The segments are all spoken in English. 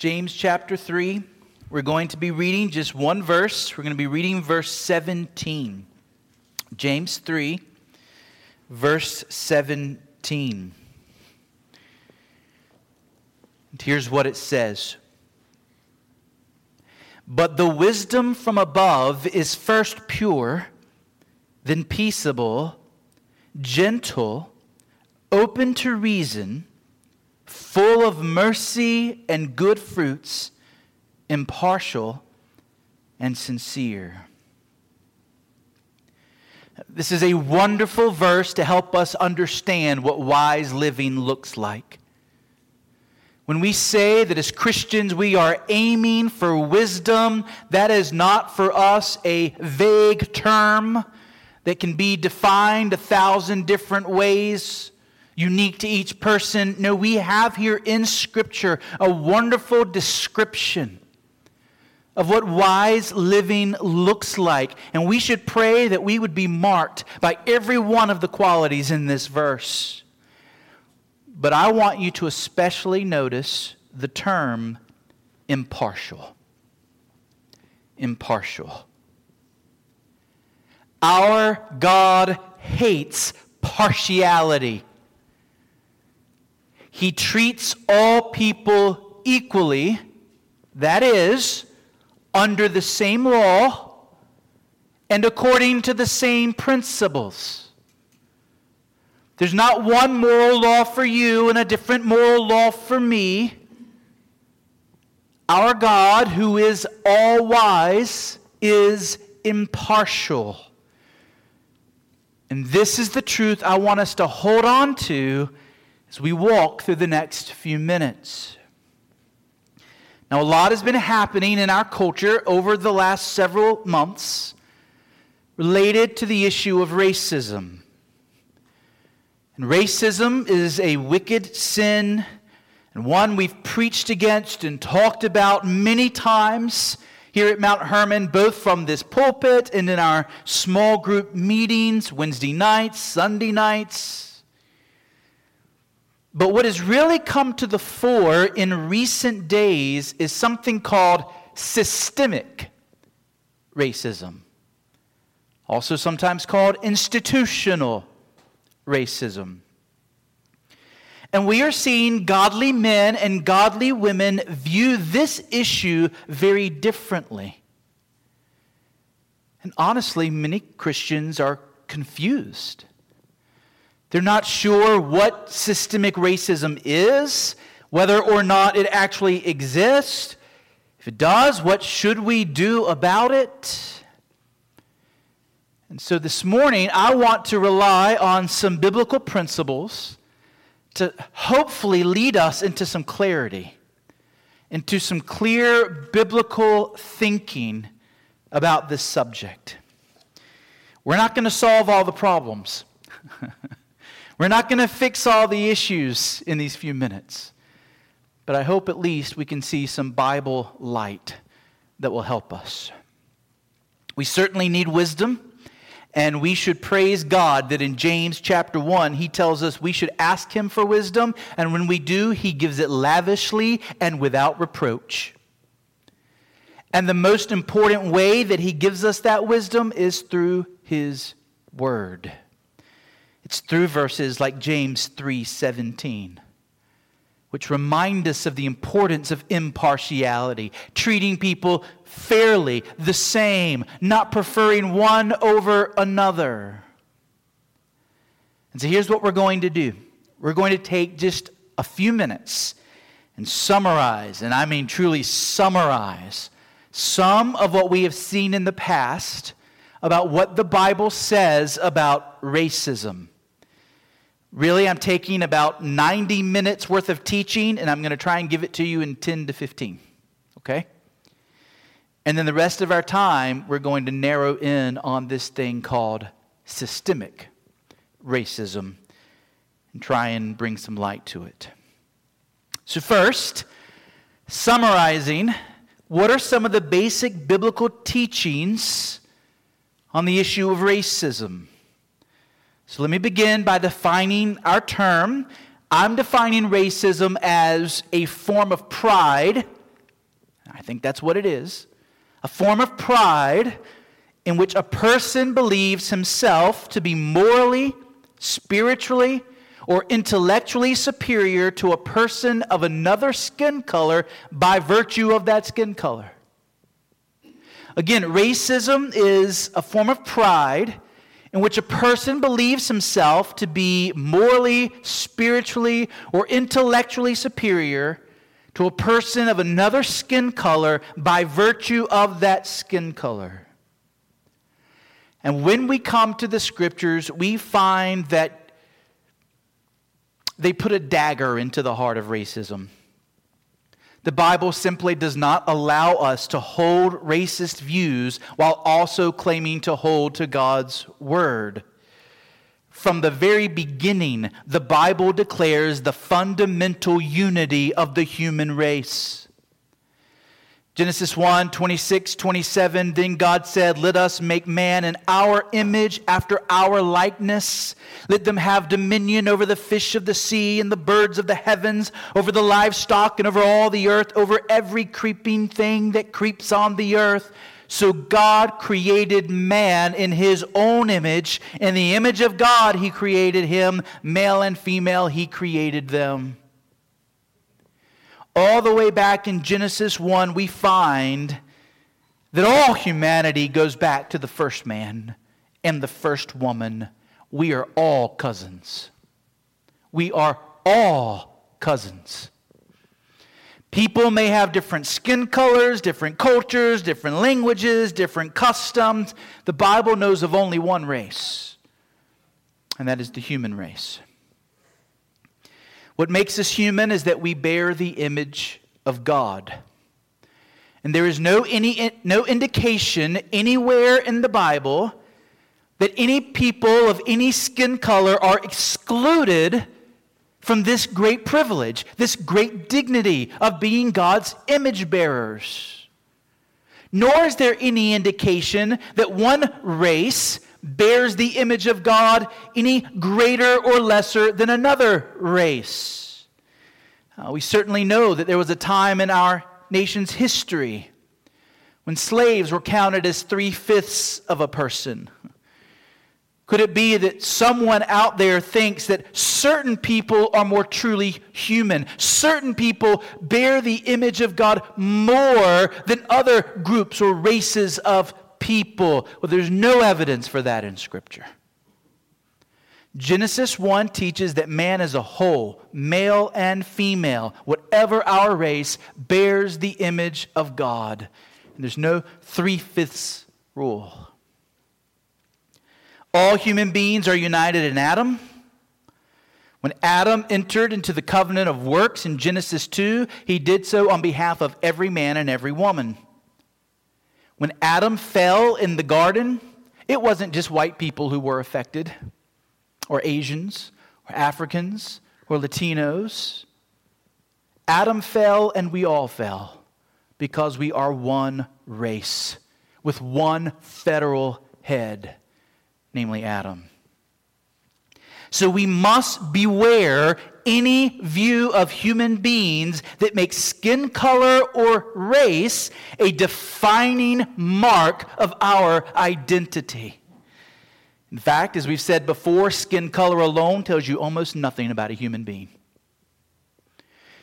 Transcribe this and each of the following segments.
James chapter 3. We're going to be reading just one verse. We're going to be reading verse 17. James 3, verse 17. And here's what it says. But the wisdom from above is first pure, then peaceable, gentle, open to reason, full of mercy and good fruits, impartial and sincere. This is a wonderful verse to help us understand what wise living looks like. When we say that as Christians we are aiming for wisdom, that is not for us a vague term that can be defined 1,000 different ways, unique to each person. No, we have here in Scripture a wonderful description of what wise living looks like. And we should pray that we would be marked by every one of the qualities in this verse. But I want you to especially notice the term impartial. Impartial. Our God hates partiality. He treats all people equally, that is, under the same law and according to the same principles. There's not one moral law for you and a different moral law for me. Our God, who is all wise, is impartial. And this is the truth I want us to hold on to as we walk through the next few minutes. Now, a lot has been happening in our culture over the last several months related to the issue of racism. Racism is a wicked sin, and one we've preached against and talked about many times here at Mount Hermon, both from this pulpit and in our small group meetings, Wednesday nights, Sunday nights. But what has really come to the fore in recent days is something called systemic racism, also sometimes called institutional racism. And we are seeing godly men and godly women view this issue very differently. And honestly, many Christians are confused. They're not sure what systemic racism is, whether or not it actually exists. If it does, what should we do about it? And so this morning, I want to rely on some biblical principles to hopefully lead us into some clarity, into some clear biblical thinking about this subject. We're not going to solve all the problems. We're not going to fix all the issues in these few minutes. But I hope at least we can see some Bible light that will help us. We certainly need wisdom. And we should praise God that in James chapter 1, he tells us we should ask him for wisdom, and when we do, he gives it lavishly and without reproach. And the most important way that he gives us that wisdom is through his word. It's through verses like James 3:17, which remind us of the importance of impartiality, treating people fairly, the same, not preferring one over another. And so here's what we're going to do. We're going to take just a few minutes and summarize, and I mean truly summarize, some of what we have seen in the past about what the Bible says about racism. Really, I'm taking about 90 minutes worth of teaching, and I'm going to try and give it to you in 10 to 15, okay? And then the rest of our time, we're going to narrow in on this thing called systemic racism and try and bring some light to it. So first, summarizing, what are some of the basic biblical teachings on the issue of racism? So let me begin by defining our term. I'm defining racism as a form of pride I think that's what it is. A form of pride in which a person believes himself to be morally, spiritually, or intellectually superior to a person of another skin color by virtue of that skin color. Again, racism is a form of pride in which a person believes himself to be morally, spiritually, or intellectually superior to a person of another skin color by virtue of that skin color. And when we come to the Scriptures, we find that they put a dagger into the heart of racism. The Bible simply does not allow us to hold racist views while also claiming to hold to God's Word. From the very beginning, the Bible declares the fundamental unity of the human race. Genesis 1, 26, 27, then God said, "Let us make man in our image, after our likeness. Let them have dominion over the fish of the sea and the birds of the heavens, over the livestock and over all the earth, over every creeping thing that creeps on the earth." So God created man in his own image. In the image of God, he created him. Male and female, he created them. All the way back in Genesis 1, we find that all humanity goes back to the first man and the first woman. We are all cousins. We are all cousins. People may have different skin colors, different cultures, different languages, different customs. The Bible knows of only one race, and that is the human race. What makes us human is that we bear the image of God. And there is no indication anywhere in the Bible that any people of any skin color are excluded from this great privilege, this great dignity of being God's image bearers. Nor is there any indication that one race bears the image of God any greater or lesser than another race. We certainly know that there was a time in our nation's history when slaves were counted as 3/5 of a person. Could it be that someone out there thinks that certain people are more truly human? Certain people bear the image of God more than other groups or races of people. Well, there's no evidence for that in Scripture. Genesis 1 teaches that man as a whole, male and female, whatever our race, bears the image of God. And there's no 3/5 rule. All human beings are united in Adam. When Adam entered into the covenant of works in Genesis 2, he did so on behalf of every man and every woman. When Adam fell in the garden, it wasn't just white people who were affected, or Asians, or Africans, or Latinos. Adam fell and we all fell because we are one race with one federal head, namely Adam. So we must beware any view of human beings that makes skin color or race a defining mark of our identity. In fact, as we've said before, skin color alone tells you almost nothing about a human being.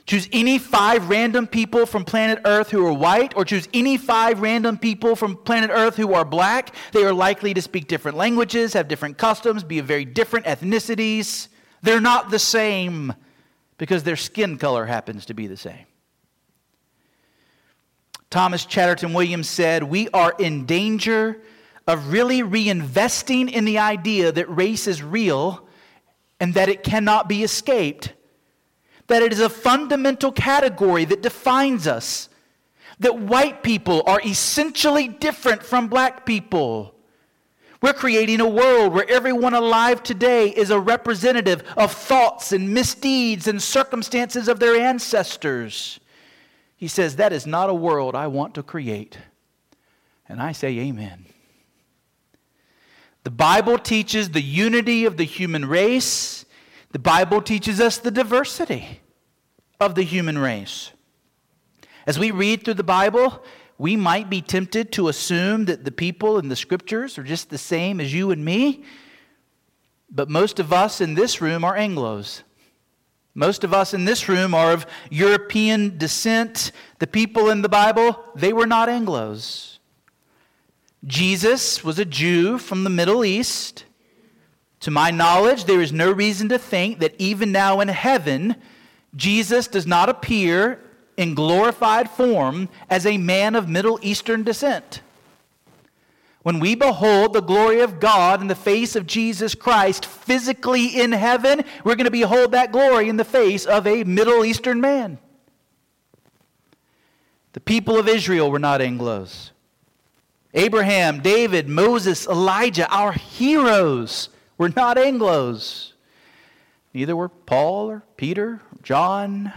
Choose any 5 random people from planet Earth who are white, or choose any 5 random people from planet Earth who are black. They are likely to speak different languages, have different customs, be of very different ethnicities. They're not the same because their skin color happens to be the same. Thomas Chatterton Williams said, "We are in danger of really reinvesting in the idea that race is real and that it cannot be escaped, that it is a fundamental category that defines us, that white people are essentially different from black people." We're creating a world where everyone alive today is a representative of thoughts and misdeeds and circumstances of their ancestors. He says, that is not a world I want to create. And I say amen. The Bible teaches the unity of the human race. The Bible teaches us the diversity of the human race. As we read through the Bible, we might be tempted to assume that the people in the Scriptures are just the same as you and me. But most of us in this room are Anglos. Most of us in this room are of European descent. The people in the Bible, they were not Anglos. Jesus was a Jew from the Middle East. To my knowledge, there is no reason to think that even now in heaven, Jesus does not appear in glorified form as a man of Middle Eastern descent. When we behold the glory of God in the face of Jesus Christ physically in heaven, we're going to behold that glory in the face of a Middle Eastern man. The people of Israel were not Anglos. Abraham, David, Moses, Elijah, our heroes, were not Anglos. Neither were Paul or Peter or John.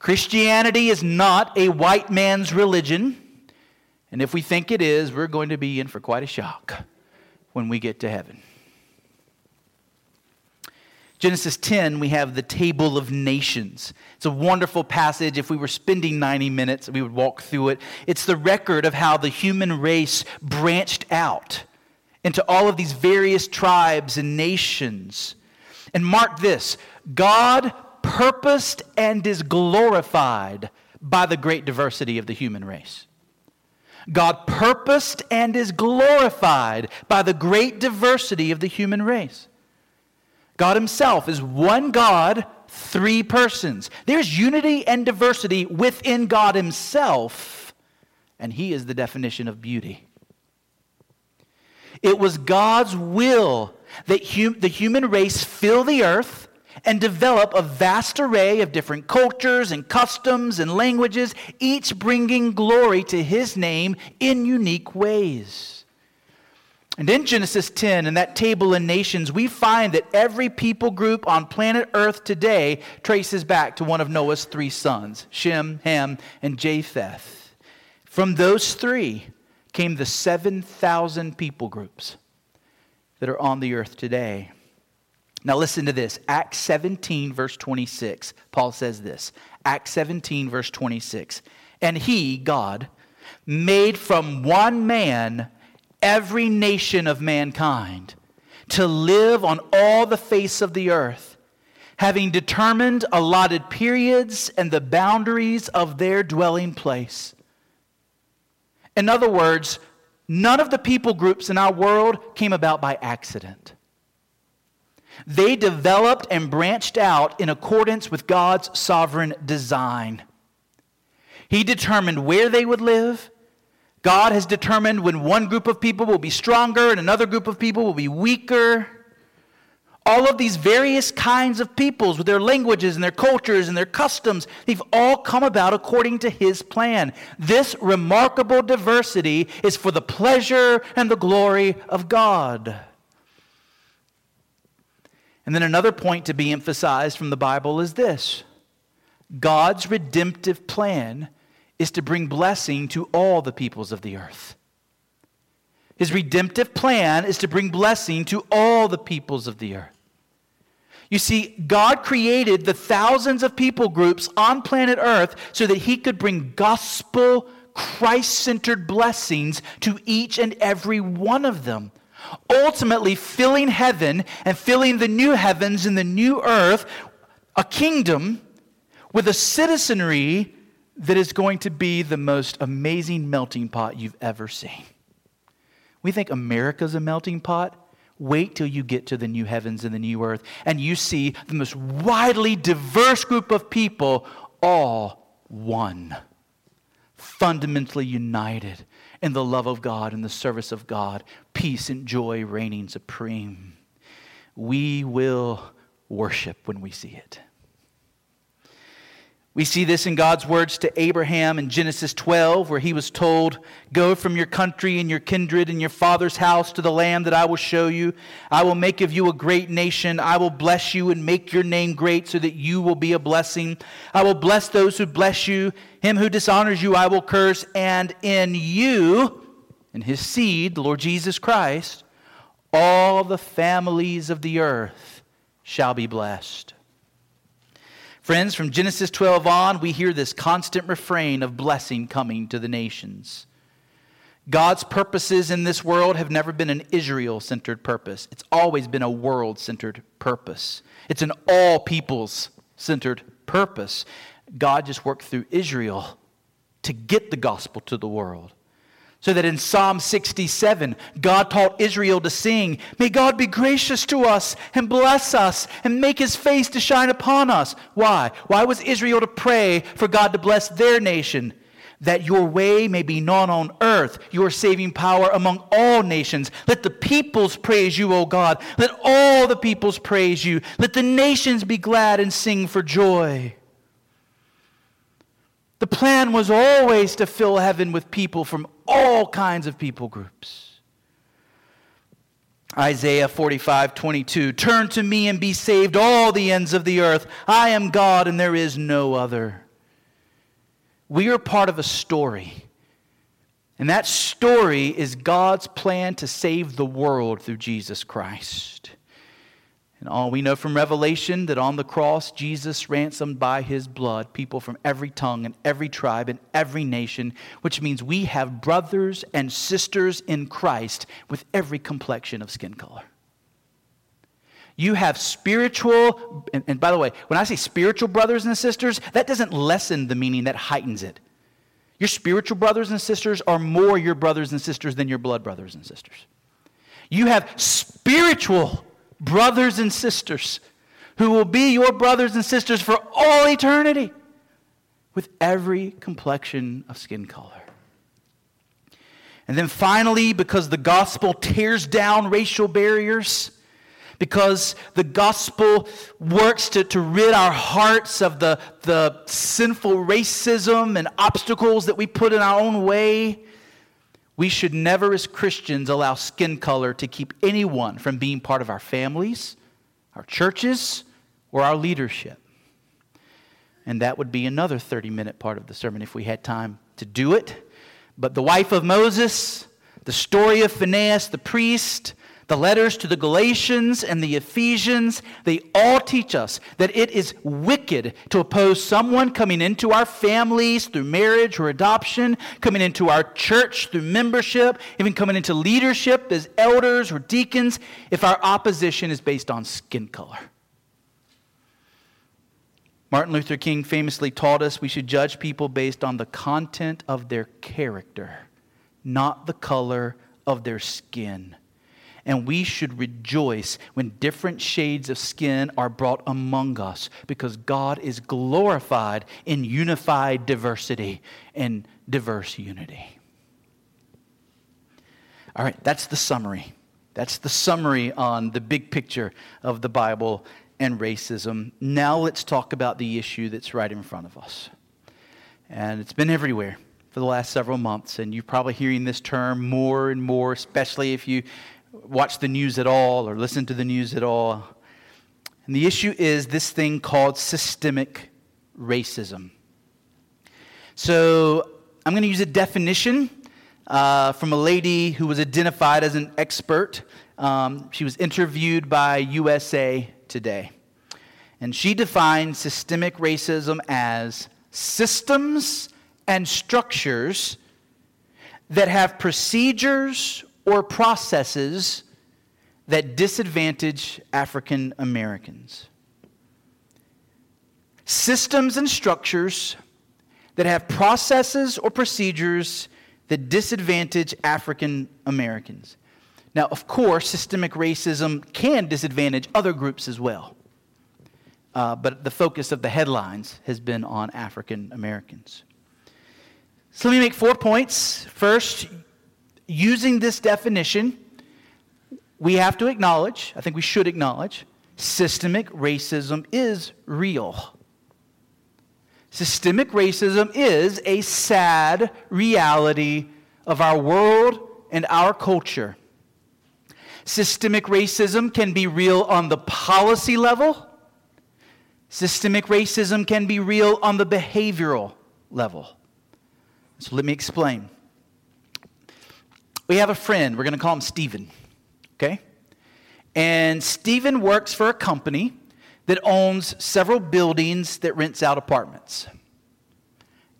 Christianity is not a white man's religion. And if we think it is, we're going to be in for quite a shock when we get to heaven. Genesis 10, we have the table of nations. It's a wonderful passage. If we were spending 90 minutes, we would walk through it. It's the record of how the human race branched out into all of these various tribes and nations. And mark this, God purposed and is glorified by the great diversity of the human race. God purposed and is glorified by the great diversity of the human race. God Himself is one God, three persons. There's unity and diversity within God Himself, and He is the definition of beauty. It was God's will that the human race fill the earth and develop a vast array of different cultures and customs and languages, each bringing glory to His name in unique ways. And in Genesis 10, in that table of nations, we find that every people group on planet Earth today traces back to one of Noah's three sons, Shem, Ham, and Japheth. From those three came the 7,000 people groups that are on the earth today. Now listen to this, Acts 17, verse 26. Paul says this, Acts 17, verse 26. And He, God, made from one man every nation of mankind to live on all the face of the earth, having determined allotted periods and the boundaries of their dwelling place. In other words, none of the people groups in our world came about by accident. They developed and branched out in accordance with God's sovereign design. He determined where they would live. God has determined when one group of people will be stronger and another group of people will be weaker. All of these various kinds of peoples with their languages and their cultures and their customs, they've all come about according to His plan. This remarkable diversity is for the pleasure and the glory of God. And then another point to be emphasized from the Bible is this. God's redemptive plan is to bring blessing to all the peoples of the earth. His redemptive plan is to bring blessing to all the peoples of the earth. You see, God created the thousands of people groups on planet Earth so that He could bring gospel, Christ-centered blessings to each and every one of them, ultimately filling heaven and filling the new heavens and the new earth, a kingdom with a citizenry that is going to be the most amazing melting pot you've ever seen. We think America's a melting pot. Wait till you get to the new heavens and the new earth and you see the most widely diverse group of people, all one, fundamentally united in the love of God and the service of God, peace and joy reigning supreme. We will worship when we see it. We see this in God's words to Abraham in Genesis 12, where he was told, "Go from your country and your kindred and your father's house to the land that I will show you. I will make of you a great nation. I will bless you and make your name great so that you will be a blessing. I will bless those who bless you. Him who dishonors you I will curse. And in you, in His seed, the Lord Jesus Christ, all the families of the earth shall be blessed." Friends, from Genesis 12 on, we hear this constant refrain of blessing coming to the nations. God's purposes in this world have never been an Israel-centered purpose. It's always been a world-centered purpose. It's an all peoples-centered purpose. God just worked through Israel to get the gospel to the world. So that in Psalm 67, God taught Israel to sing, "May God be gracious to us and bless us and make his face to shine upon us." Why? Why was Israel to pray for God to bless their nation? "That your way may be known on earth, your saving power among all nations. Let the peoples praise you, O God. Let all the peoples praise you. Let the nations be glad and sing for joy." The plan was always to fill heaven with people from all kinds of people groups. Isaiah 45:22, "Turn to me and be saved, all the ends of the earth. I am God and there is no other." We are part of a story. And that story is God's plan to save the world through Jesus Christ. And all we know from Revelation that on the cross, Jesus ransomed by his blood people from every tongue and every tribe and every nation, which means we have brothers and sisters in Christ with every complexion of skin color. You have spiritual, and by the way, when I say spiritual brothers and sisters, that doesn't lessen the meaning, that heightens it. Your spiritual brothers and sisters are more your brothers and sisters than your blood brothers and sisters. You have spiritual brothers and sisters who will be your brothers and sisters for all eternity with every complexion of skin color. And then finally, because the gospel tears down racial barriers, because the gospel works to rid our hearts of the sinful racism and obstacles that we put in our own way, we should never as Christians allow skin color to keep anyone from being part of our families, our churches, or our leadership. And that would be another 30-minute part of the sermon if we had time to do it. But the wife of Moses, the story of Phinehas the priest, the letters to the Galatians and the Ephesians, they all teach us that it is wicked to oppose someone coming into our families through marriage or adoption, coming into our church through membership, even coming into leadership as elders or deacons, if our opposition is based on skin color. Martin Luther King famously taught us we should judge people based on the content of their character, not the color of their skin. And we should rejoice when different shades of skin are brought among us, because God is glorified in unified diversity and diverse unity. All right, that's the summary. That's the summary on the big picture of the Bible and racism. Now let's talk about the issue that's right in front of us. And it's been everywhere for the last several months, and you're probably hearing this term more and more, especially if you watch the news at all or listen to the news at all. And the issue is this thing called systemic racism. So I'm going to use a definition from a lady who was identified as an expert. She was interviewed by USA Today. And she defined systemic racism as systems and structures that have procedures or processes that disadvantage African Americans. Systems and structures that have processes or procedures that disadvantage African Americans. Now, of course, systemic racism can disadvantage other groups as well. But the focus of the headlines has been on African Americans. So let me make 4 points. First, using this definition, we have to acknowledge, I think we should acknowledge, systemic racism is real. Systemic racism is a sad reality of our world and our culture. Systemic racism can be real on the policy level. Systemic racism can be real on the behavioral level. So let me explain. We have a friend, we're going to call him Stephen, okay? And Stephen works for a company that owns several buildings that rents out apartments.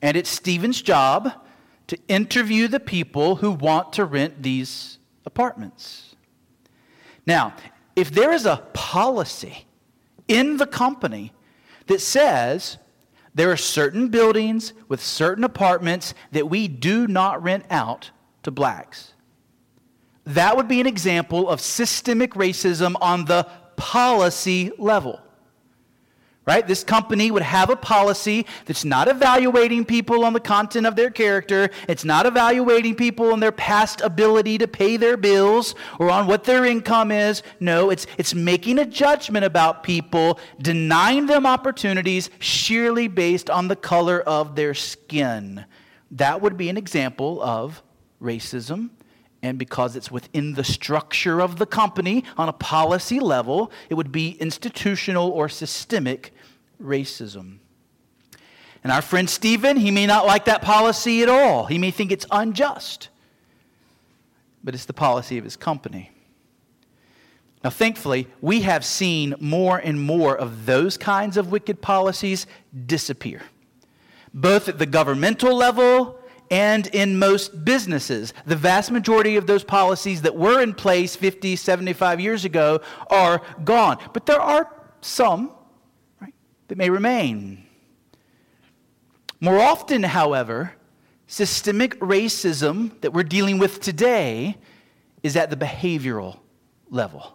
And it's Stephen's job to interview the people who want to rent these apartments. Now, if there is a policy in the company that says there are certain buildings with certain apartments that we do not rent out to blacks, that would be an example of systemic racism on the policy level. Right? This company would have a policy that's not evaluating people on the content of their character. It's not evaluating people on their past ability to pay their bills or on what their income is. No, it's making a judgment about people, denying them opportunities sheerly based on the color of their skin. That would be an example of racism. And because it's within the structure of the company on a policy level, it would be institutional or systemic racism. And our friend Stephen, he may not like that policy at all. He may think it's unjust. But it's the policy of his company. Now, thankfully, we have seen more and more of those kinds of wicked policies disappear, both at the governmental level and in most businesses. The vast majority of those policies that were in place 50, 75 years ago are gone. But there are some, right, that may remain. More often, however, systemic racism that we're dealing with today is at the behavioral level.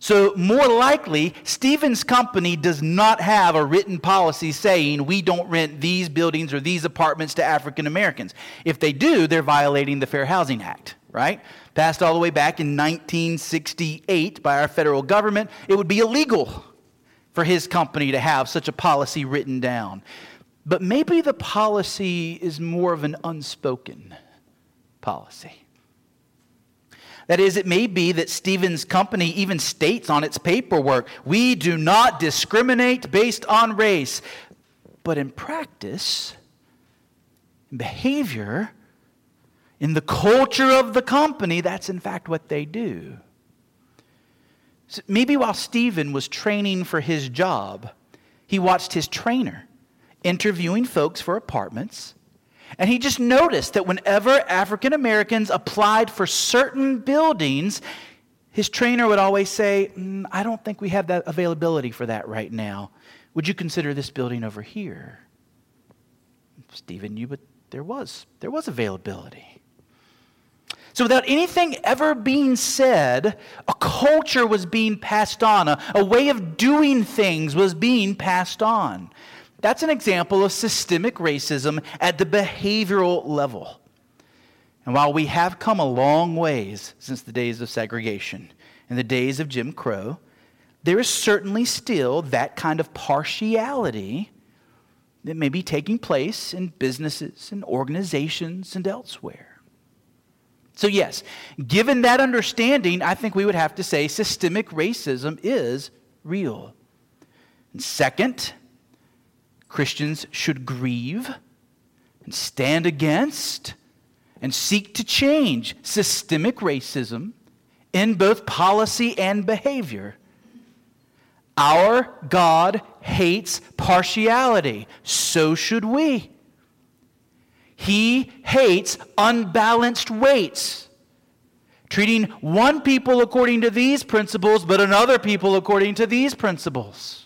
So more likely, Stephen's company does not have a written policy saying we don't rent these buildings or these apartments to African Americans. If they do, they're violating the Fair Housing Act, right? Passed all the way back in 1968 by our federal government. It would be illegal for his company to have such a policy written down. But maybe the policy is more of an unspoken policy. That is, it may be that Stephen's company even states on its paperwork, we do not discriminate based on race. But in practice, in behavior, in the culture of the company, that's in fact what they do. So maybe while Stephen was training for his job, he watched his trainer interviewing folks for apartments. And he just noticed that whenever African Americans applied for certain buildings, his trainer would always say, I don't think we have that availability for that right now. Would you consider this building over here? Stephen knew, but there was availability. So without anything ever being said, a culture was being passed on. A way of doing things was being passed on. That's an example of systemic racism at the behavioral level. And while we have come a long ways since the days of segregation and the days of Jim Crow, there is certainly still that kind of partiality that may be taking place in businesses and organizations and elsewhere. So yes, given that understanding, I think we would have to say systemic racism is real. And second, Christians should grieve and stand against and seek to change systemic racism in both policy and behavior. Our God hates partiality. So should we. He hates unbalanced weights, treating one people according to these principles, but another people according to these principles.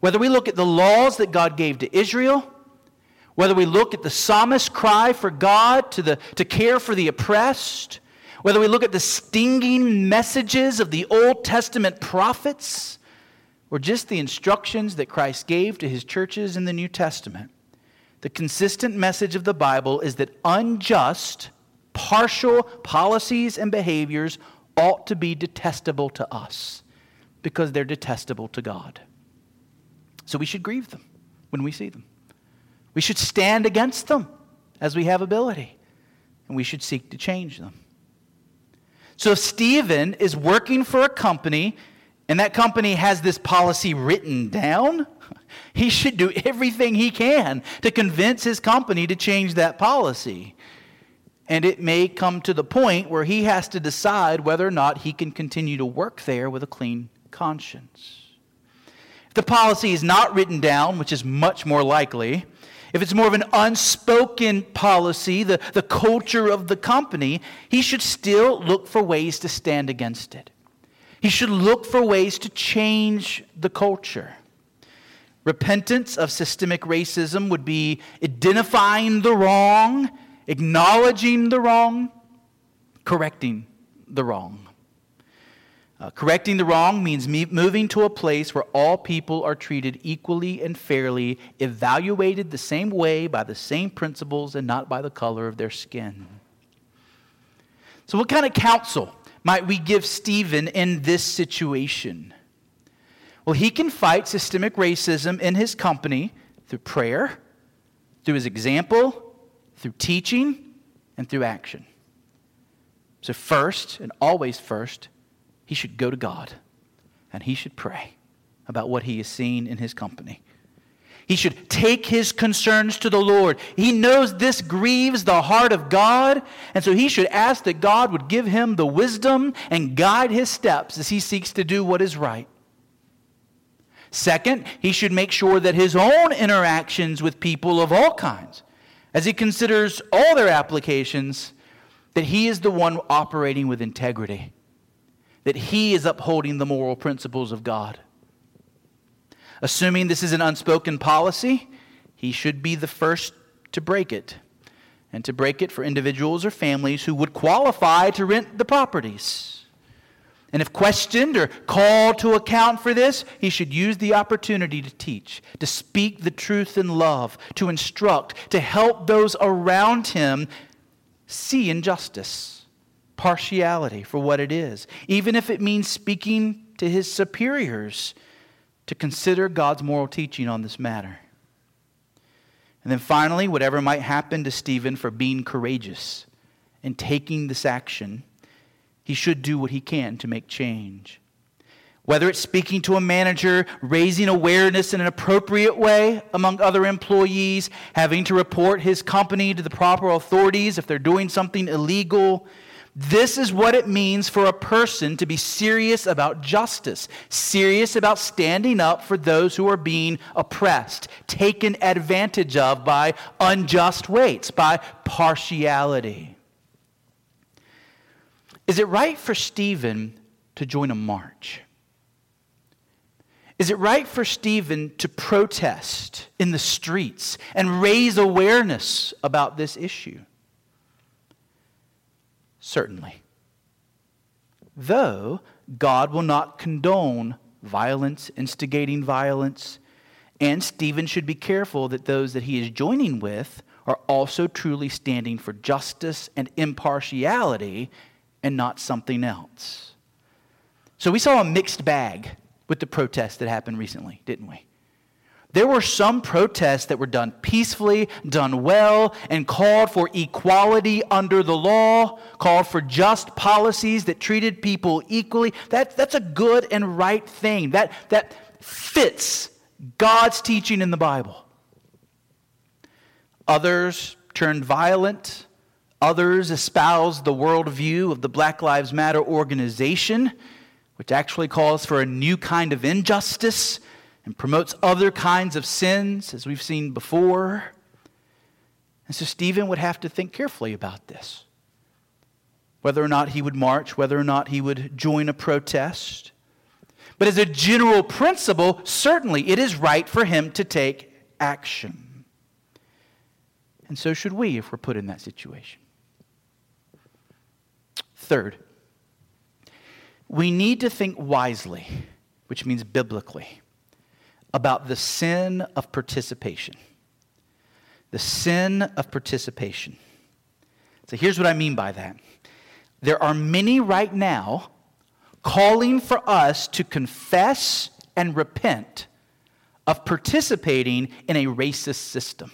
Whether we look at the laws that God gave to Israel, whether we look at the psalmist's cry for God to care for the oppressed, whether we look at the stinging messages of the Old Testament prophets, or just the instructions that Christ gave to his churches in the New Testament, the consistent message of the Bible is that unjust, partial policies and behaviors ought to be detestable to us because they're detestable to God. So we should grieve them when we see them. We should stand against them as we have ability. And we should seek to change them. So if Stephen is working for a company and that company has this policy written down, he should do everything he can to convince his company to change that policy. And it may come to the point where he has to decide whether or not he can continue to work there with a clean conscience. the policy is not written down, which is much more likely, if it's more of an unspoken policy, the culture of the company, he should still look for ways to stand against it. He should look for ways to change the culture. Repentance of systemic racism would be identifying the wrong, acknowledging the wrong, correcting the wrong. Correcting the wrong means moving to a place where all people are treated equally and fairly, evaluated the same way by the same principles and not by the color of their skin. So what kind of counsel might we give Stephen in this situation? Well, he can fight systemic racism in his company through prayer, through his example, through teaching, and through action. So first, and always first, he should go to God, and he should pray about what he has seen in his company. He should take his concerns to the Lord. He knows this grieves the heart of God, and so he should ask that God would give him the wisdom and guide his steps as he seeks to do what is right. Second, he should make sure that his own interactions with people of all kinds, as he considers all their applications, that he is the one operating with integrity, that he is upholding the moral principles of God. Assuming this is an unspoken policy, he should be the first to break it, and to break it for individuals or families who would qualify to rent the properties. And if questioned or called to account for this, he should use the opportunity to teach, to speak the truth in love, to instruct, to help those around him see injustice, partiality for what it is, even if it means speaking to his superiors to consider God's moral teaching on this matter. And then finally, whatever might happen to Stephen for being courageous and taking this action, he should do what he can to make change. Whether it's speaking to a manager, raising awareness in an appropriate way among other employees, having to report his company to the proper authorities if they're doing something illegal, this is what it means for a person to be serious about justice, serious about standing up for those who are being oppressed, taken advantage of by unjust weights, by partiality. Is it right for Stephen to join a march? Is it right for Stephen to protest in the streets and raise awareness about this issue? Certainly. Though God will not condone violence, instigating violence, and Stephen should be careful that those that he is joining with are also truly standing for justice and impartiality and not something else. So we saw a mixed bag with the protests that happened recently, didn't we? There were some protests that were done peacefully, done well, and called for equality under the law, called for just policies that treated people equally. That's a good and right thing. That fits God's teaching in the Bible. Others turned violent. Others espoused the worldview of the Black Lives Matter organization, which actually calls for a new kind of injustice and promotes other kinds of sins, as we've seen before. And so Stephen would have to think carefully about this, whether or not he would march, whether or not he would join a protest. But as a general principle, certainly it is right for him to take action. And so should we if we're put in that situation. Third, we need to think wisely, which means biblically, about the sin of participation. The sin of participation. So here's what I mean by that. There are many right now calling for us to confess and repent of participating in a racist system.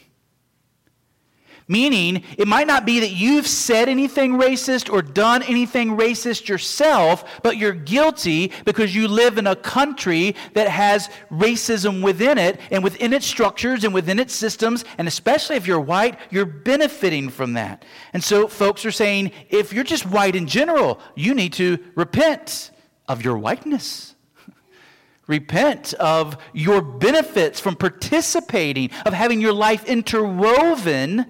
Meaning, it might not be that you've said anything racist or done anything racist yourself, but you're guilty because you live in a country that has racism within it, and within its structures and within its systems, and especially if you're white, you're benefiting from that. And so folks are saying, if you're just white in general, you need to repent of your whiteness. Repent of your benefits from participating, of having your life interwoven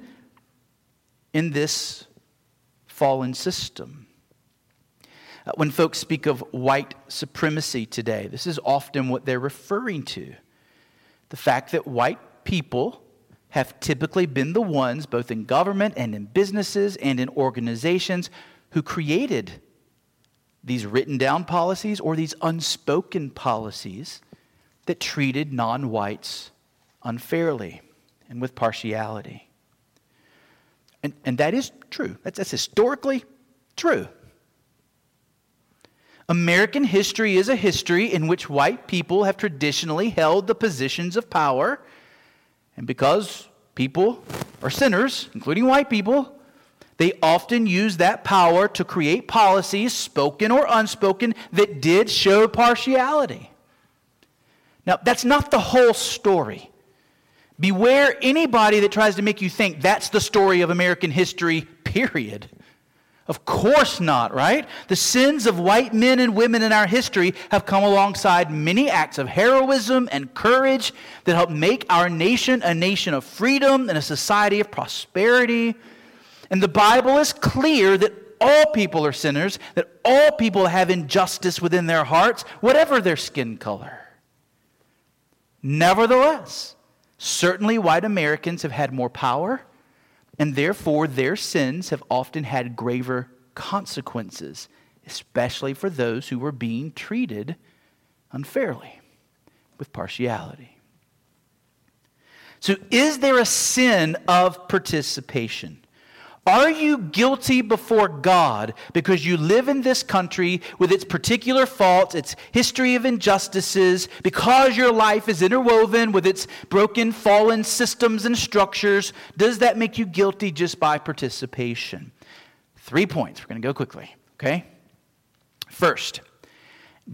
in this fallen system. When folks speak of white supremacy today, this is often what they're referring to. The fact that white people have typically been the ones, both in government and in businesses and in organizations, who created these written down policies or these unspoken policies that treated non-whites unfairly and with partiality. And that is true. That's historically true. American history is a history in which white people have traditionally held the positions of power. And because people are sinners, including white people, they often use that power to create policies, spoken or unspoken, that did show partiality. Now, that's not the whole story. Beware anybody that tries to make you think that's the story of American history, period. Of course not, right? The sins of white men and women in our history have come alongside many acts of heroism and courage that help make our nation a nation of freedom and a society of prosperity. And the Bible is clear that all people are sinners, that all people have injustice within their hearts, whatever their skin color. Nevertheless, certainly white Americans have had more power, and therefore their sins have often had graver consequences, especially for those who were being treated unfairly with partiality. So is there a sin of participation? Are you guilty before God because you live in this country with its particular faults, its history of injustices, because your life is interwoven with its broken, fallen systems and structures? Does that make you guilty just by participation? 3 points. We're going to go quickly, okay? First,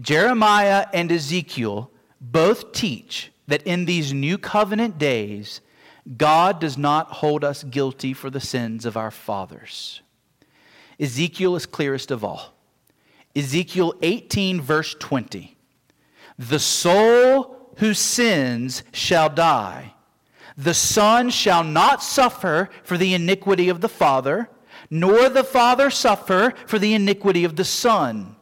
Jeremiah and Ezekiel both teach that in these new covenant days, God does not hold us guilty for the sins of our fathers. Ezekiel is clearest of all. Ezekiel 18, verse 20. The soul who sins shall die. The son shall not suffer for the iniquity of the father, nor the father suffer for the iniquity of the son.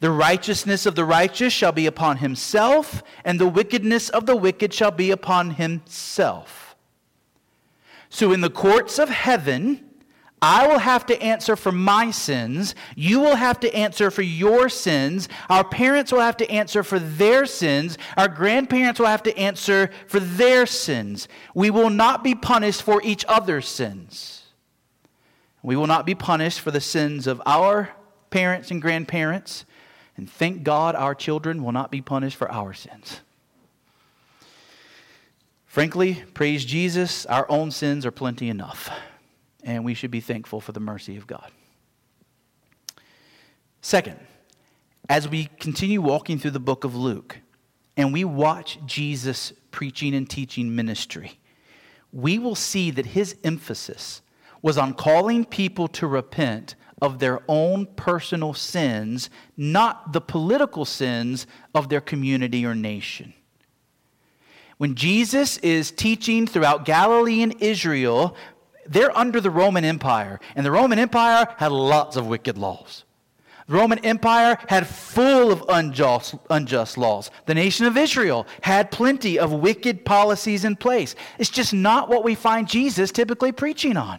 The righteousness of the righteous shall be upon himself, and the wickedness of the wicked shall be upon himself. So in the courts of heaven, I will have to answer for my sins. You will have to answer for your sins. Our parents will have to answer for their sins. Our grandparents will have to answer for their sins. We will not be punished for each other's sins. We will not be punished for the sins of our parents and grandparents. And thank God our children will not be punished for our sins. Frankly, praise Jesus, our own sins are plenty enough, and we should be thankful for the mercy of God. Second, as we continue walking through the book of Luke, and we watch Jesus' preaching and teaching ministry, we will see that his emphasis was on calling people to repent of their own personal sins, not the political sins of their community or nation. When Jesus is teaching throughout Galilee and Israel, they're under the Roman Empire. And the Roman Empire had lots of wicked laws. The Roman Empire had full of unjust laws. The nation of Israel had plenty of wicked policies in place. It's just not what we find Jesus typically preaching on.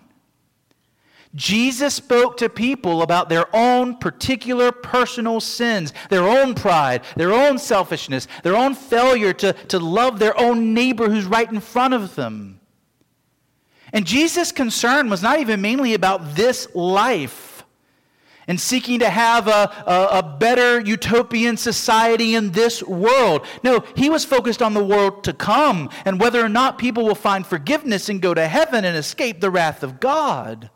Jesus spoke to people about their own particular personal sins, their own pride, their own selfishness, their own failure to love their own neighbor who's right in front of them. And Jesus' concern was not even mainly about this life and seeking to have a better utopian society in this world. No, he was focused on the world to come and whether or not people will find forgiveness and go to heaven and escape the wrath of God.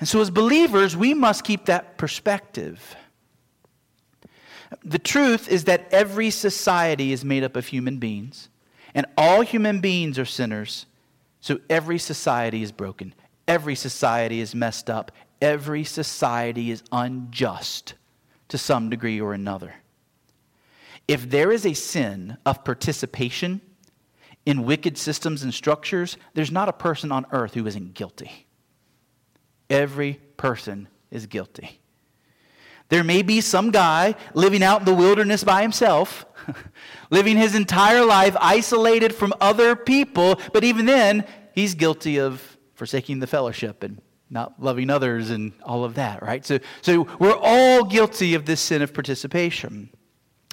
And so as believers, we must keep that perspective. The truth is that every society is made up of human beings, and all human beings are sinners, so every society is broken. Every society is messed up. Every society is unjust to some degree or another. If there is a sin of participation in wicked systems and structures, there's not a person on earth who isn't guilty. Every person is guilty. There may be some guy living out in the wilderness by himself, living his entire life isolated from other people, but even then, he's guilty of forsaking the fellowship and not loving others and all of that, right? So we're all guilty of this sin of participation.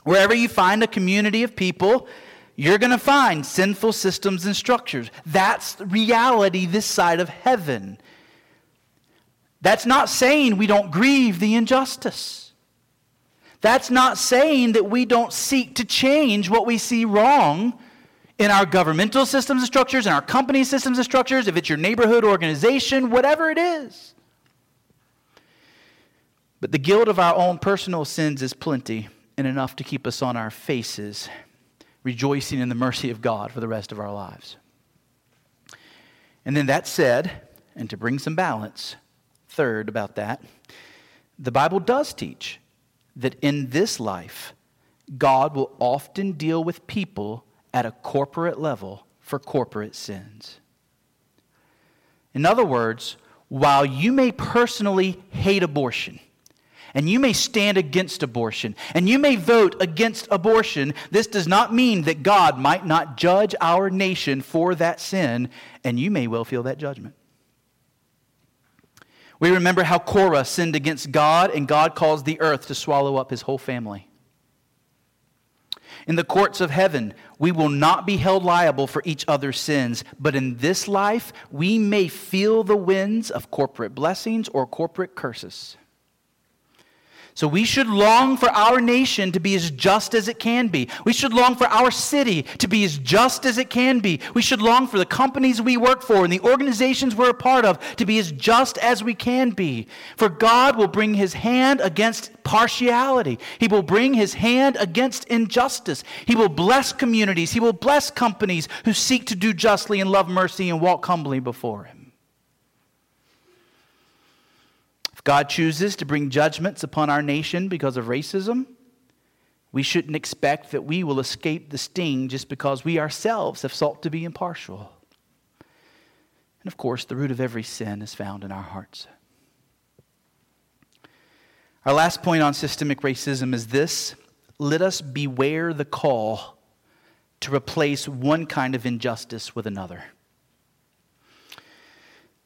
Wherever you find a community of people, you're going to find sinful systems and structures. That's reality this side of heaven. That's not saying we don't grieve the injustice. That's not saying that we don't seek to change what we see wrong in our governmental systems and structures, in our company systems and structures, if it's your neighborhood organization, whatever it is. But the guilt of our own personal sins is plenty and enough to keep us on our faces, rejoicing in the mercy of God for the rest of our lives. And then that said, and to bring some balance, third about that, the Bible does teach that in this life, God will often deal with people at a corporate level for corporate sins. In other words, while you may personally hate abortion, and you may stand against abortion, and you may vote against abortion, this does not mean that God might not judge our nation for that sin, and you may well feel that judgment. We remember how Korah sinned against God, and God caused the earth to swallow up his whole family. In the courts of heaven, we will not be held liable for each other's sins, but in this life, we may feel the winds of corporate blessings or corporate curses. So we should long for our nation to be as just as it can be. We should long for our city to be as just as it can be. We should long for the companies we work for and the organizations we're a part of to be as just as we can be. For God will bring his hand against partiality. He will bring his hand against injustice. He will bless communities. He will bless companies who seek to do justly and love mercy and walk humbly before him. God chooses to bring judgments upon our nation because of racism, we shouldn't expect that we will escape the sting just because we ourselves have sought to be impartial. And of course, the root of every sin is found in our hearts. Our last point on systemic racism is this: let us beware the call to replace one kind of injustice with another.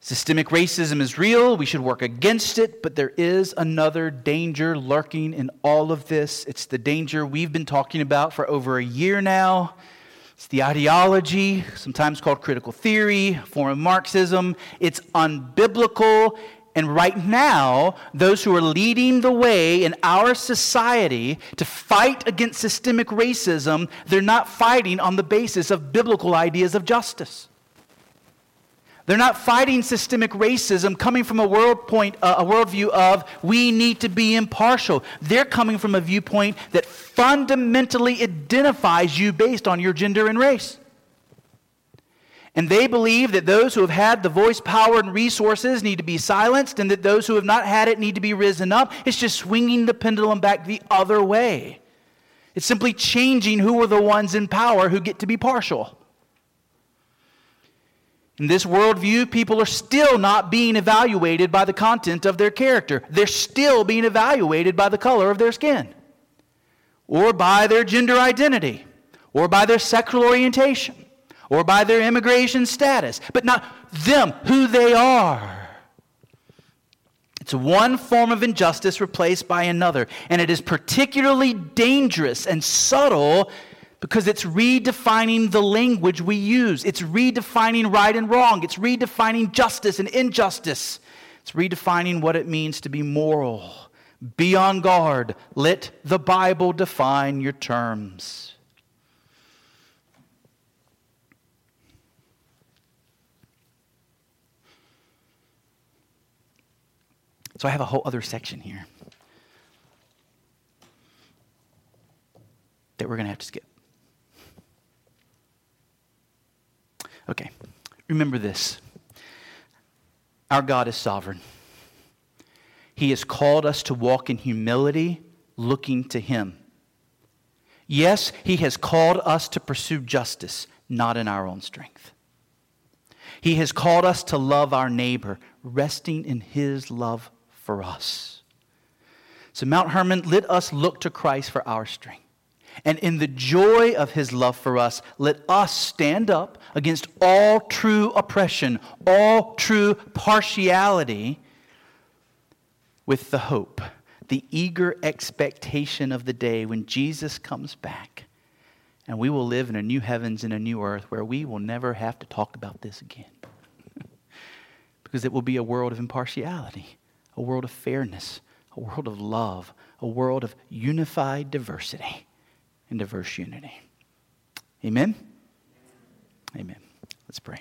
Systemic racism is real. We should work against it, but there is another danger lurking in all of this. It's the danger we've been talking about for over a year now. It's the ideology, sometimes called critical theory, a form of Marxism. It's unbiblical. And right now, those who are leading the way in our society to fight against systemic racism, they're not fighting on the basis of biblical ideas of justice. They're not fighting systemic racism coming from a worldview of we need to be impartial. They're coming from a viewpoint that fundamentally identifies you based on your gender and race. And they believe that those who have had the voice, power, and resources need to be silenced, and that those who have not had it need to be risen up. It's just swinging the pendulum back the other way. It's simply changing who are the ones in power who get to be partial. In this worldview, people are still not being evaluated by the content of their character. They're still being evaluated by the color of their skin, or by their gender identity, or by their sexual orientation, or by their immigration status, but not them, who they are. It's one form of injustice replaced by another, and it is particularly dangerous and subtle because it's redefining the language we use. It's redefining right and wrong. It's redefining justice and injustice. It's redefining what it means to be moral. Be on guard. Let the Bible define your terms. So I have a whole other section here that we're going to have to skip. Okay, remember this. Our God is sovereign. He has called us to walk in humility, looking to him. Yes, he has called us to pursue justice, not in our own strength. He has called us to love our neighbor, resting in his love for us. So Mount Hermon, let us look to Christ for our strength. And in the joy of his love for us, let us stand up against all true oppression, all true partiality, with the hope, the eager expectation of the day when Jesus comes back, and we will live in a new heavens and a new earth where we will never have to talk about this again. Because it will be a world of impartiality, a world of fairness, a world of love, a world of unified diversity and diverse unity. Amen? Amen. Let's pray.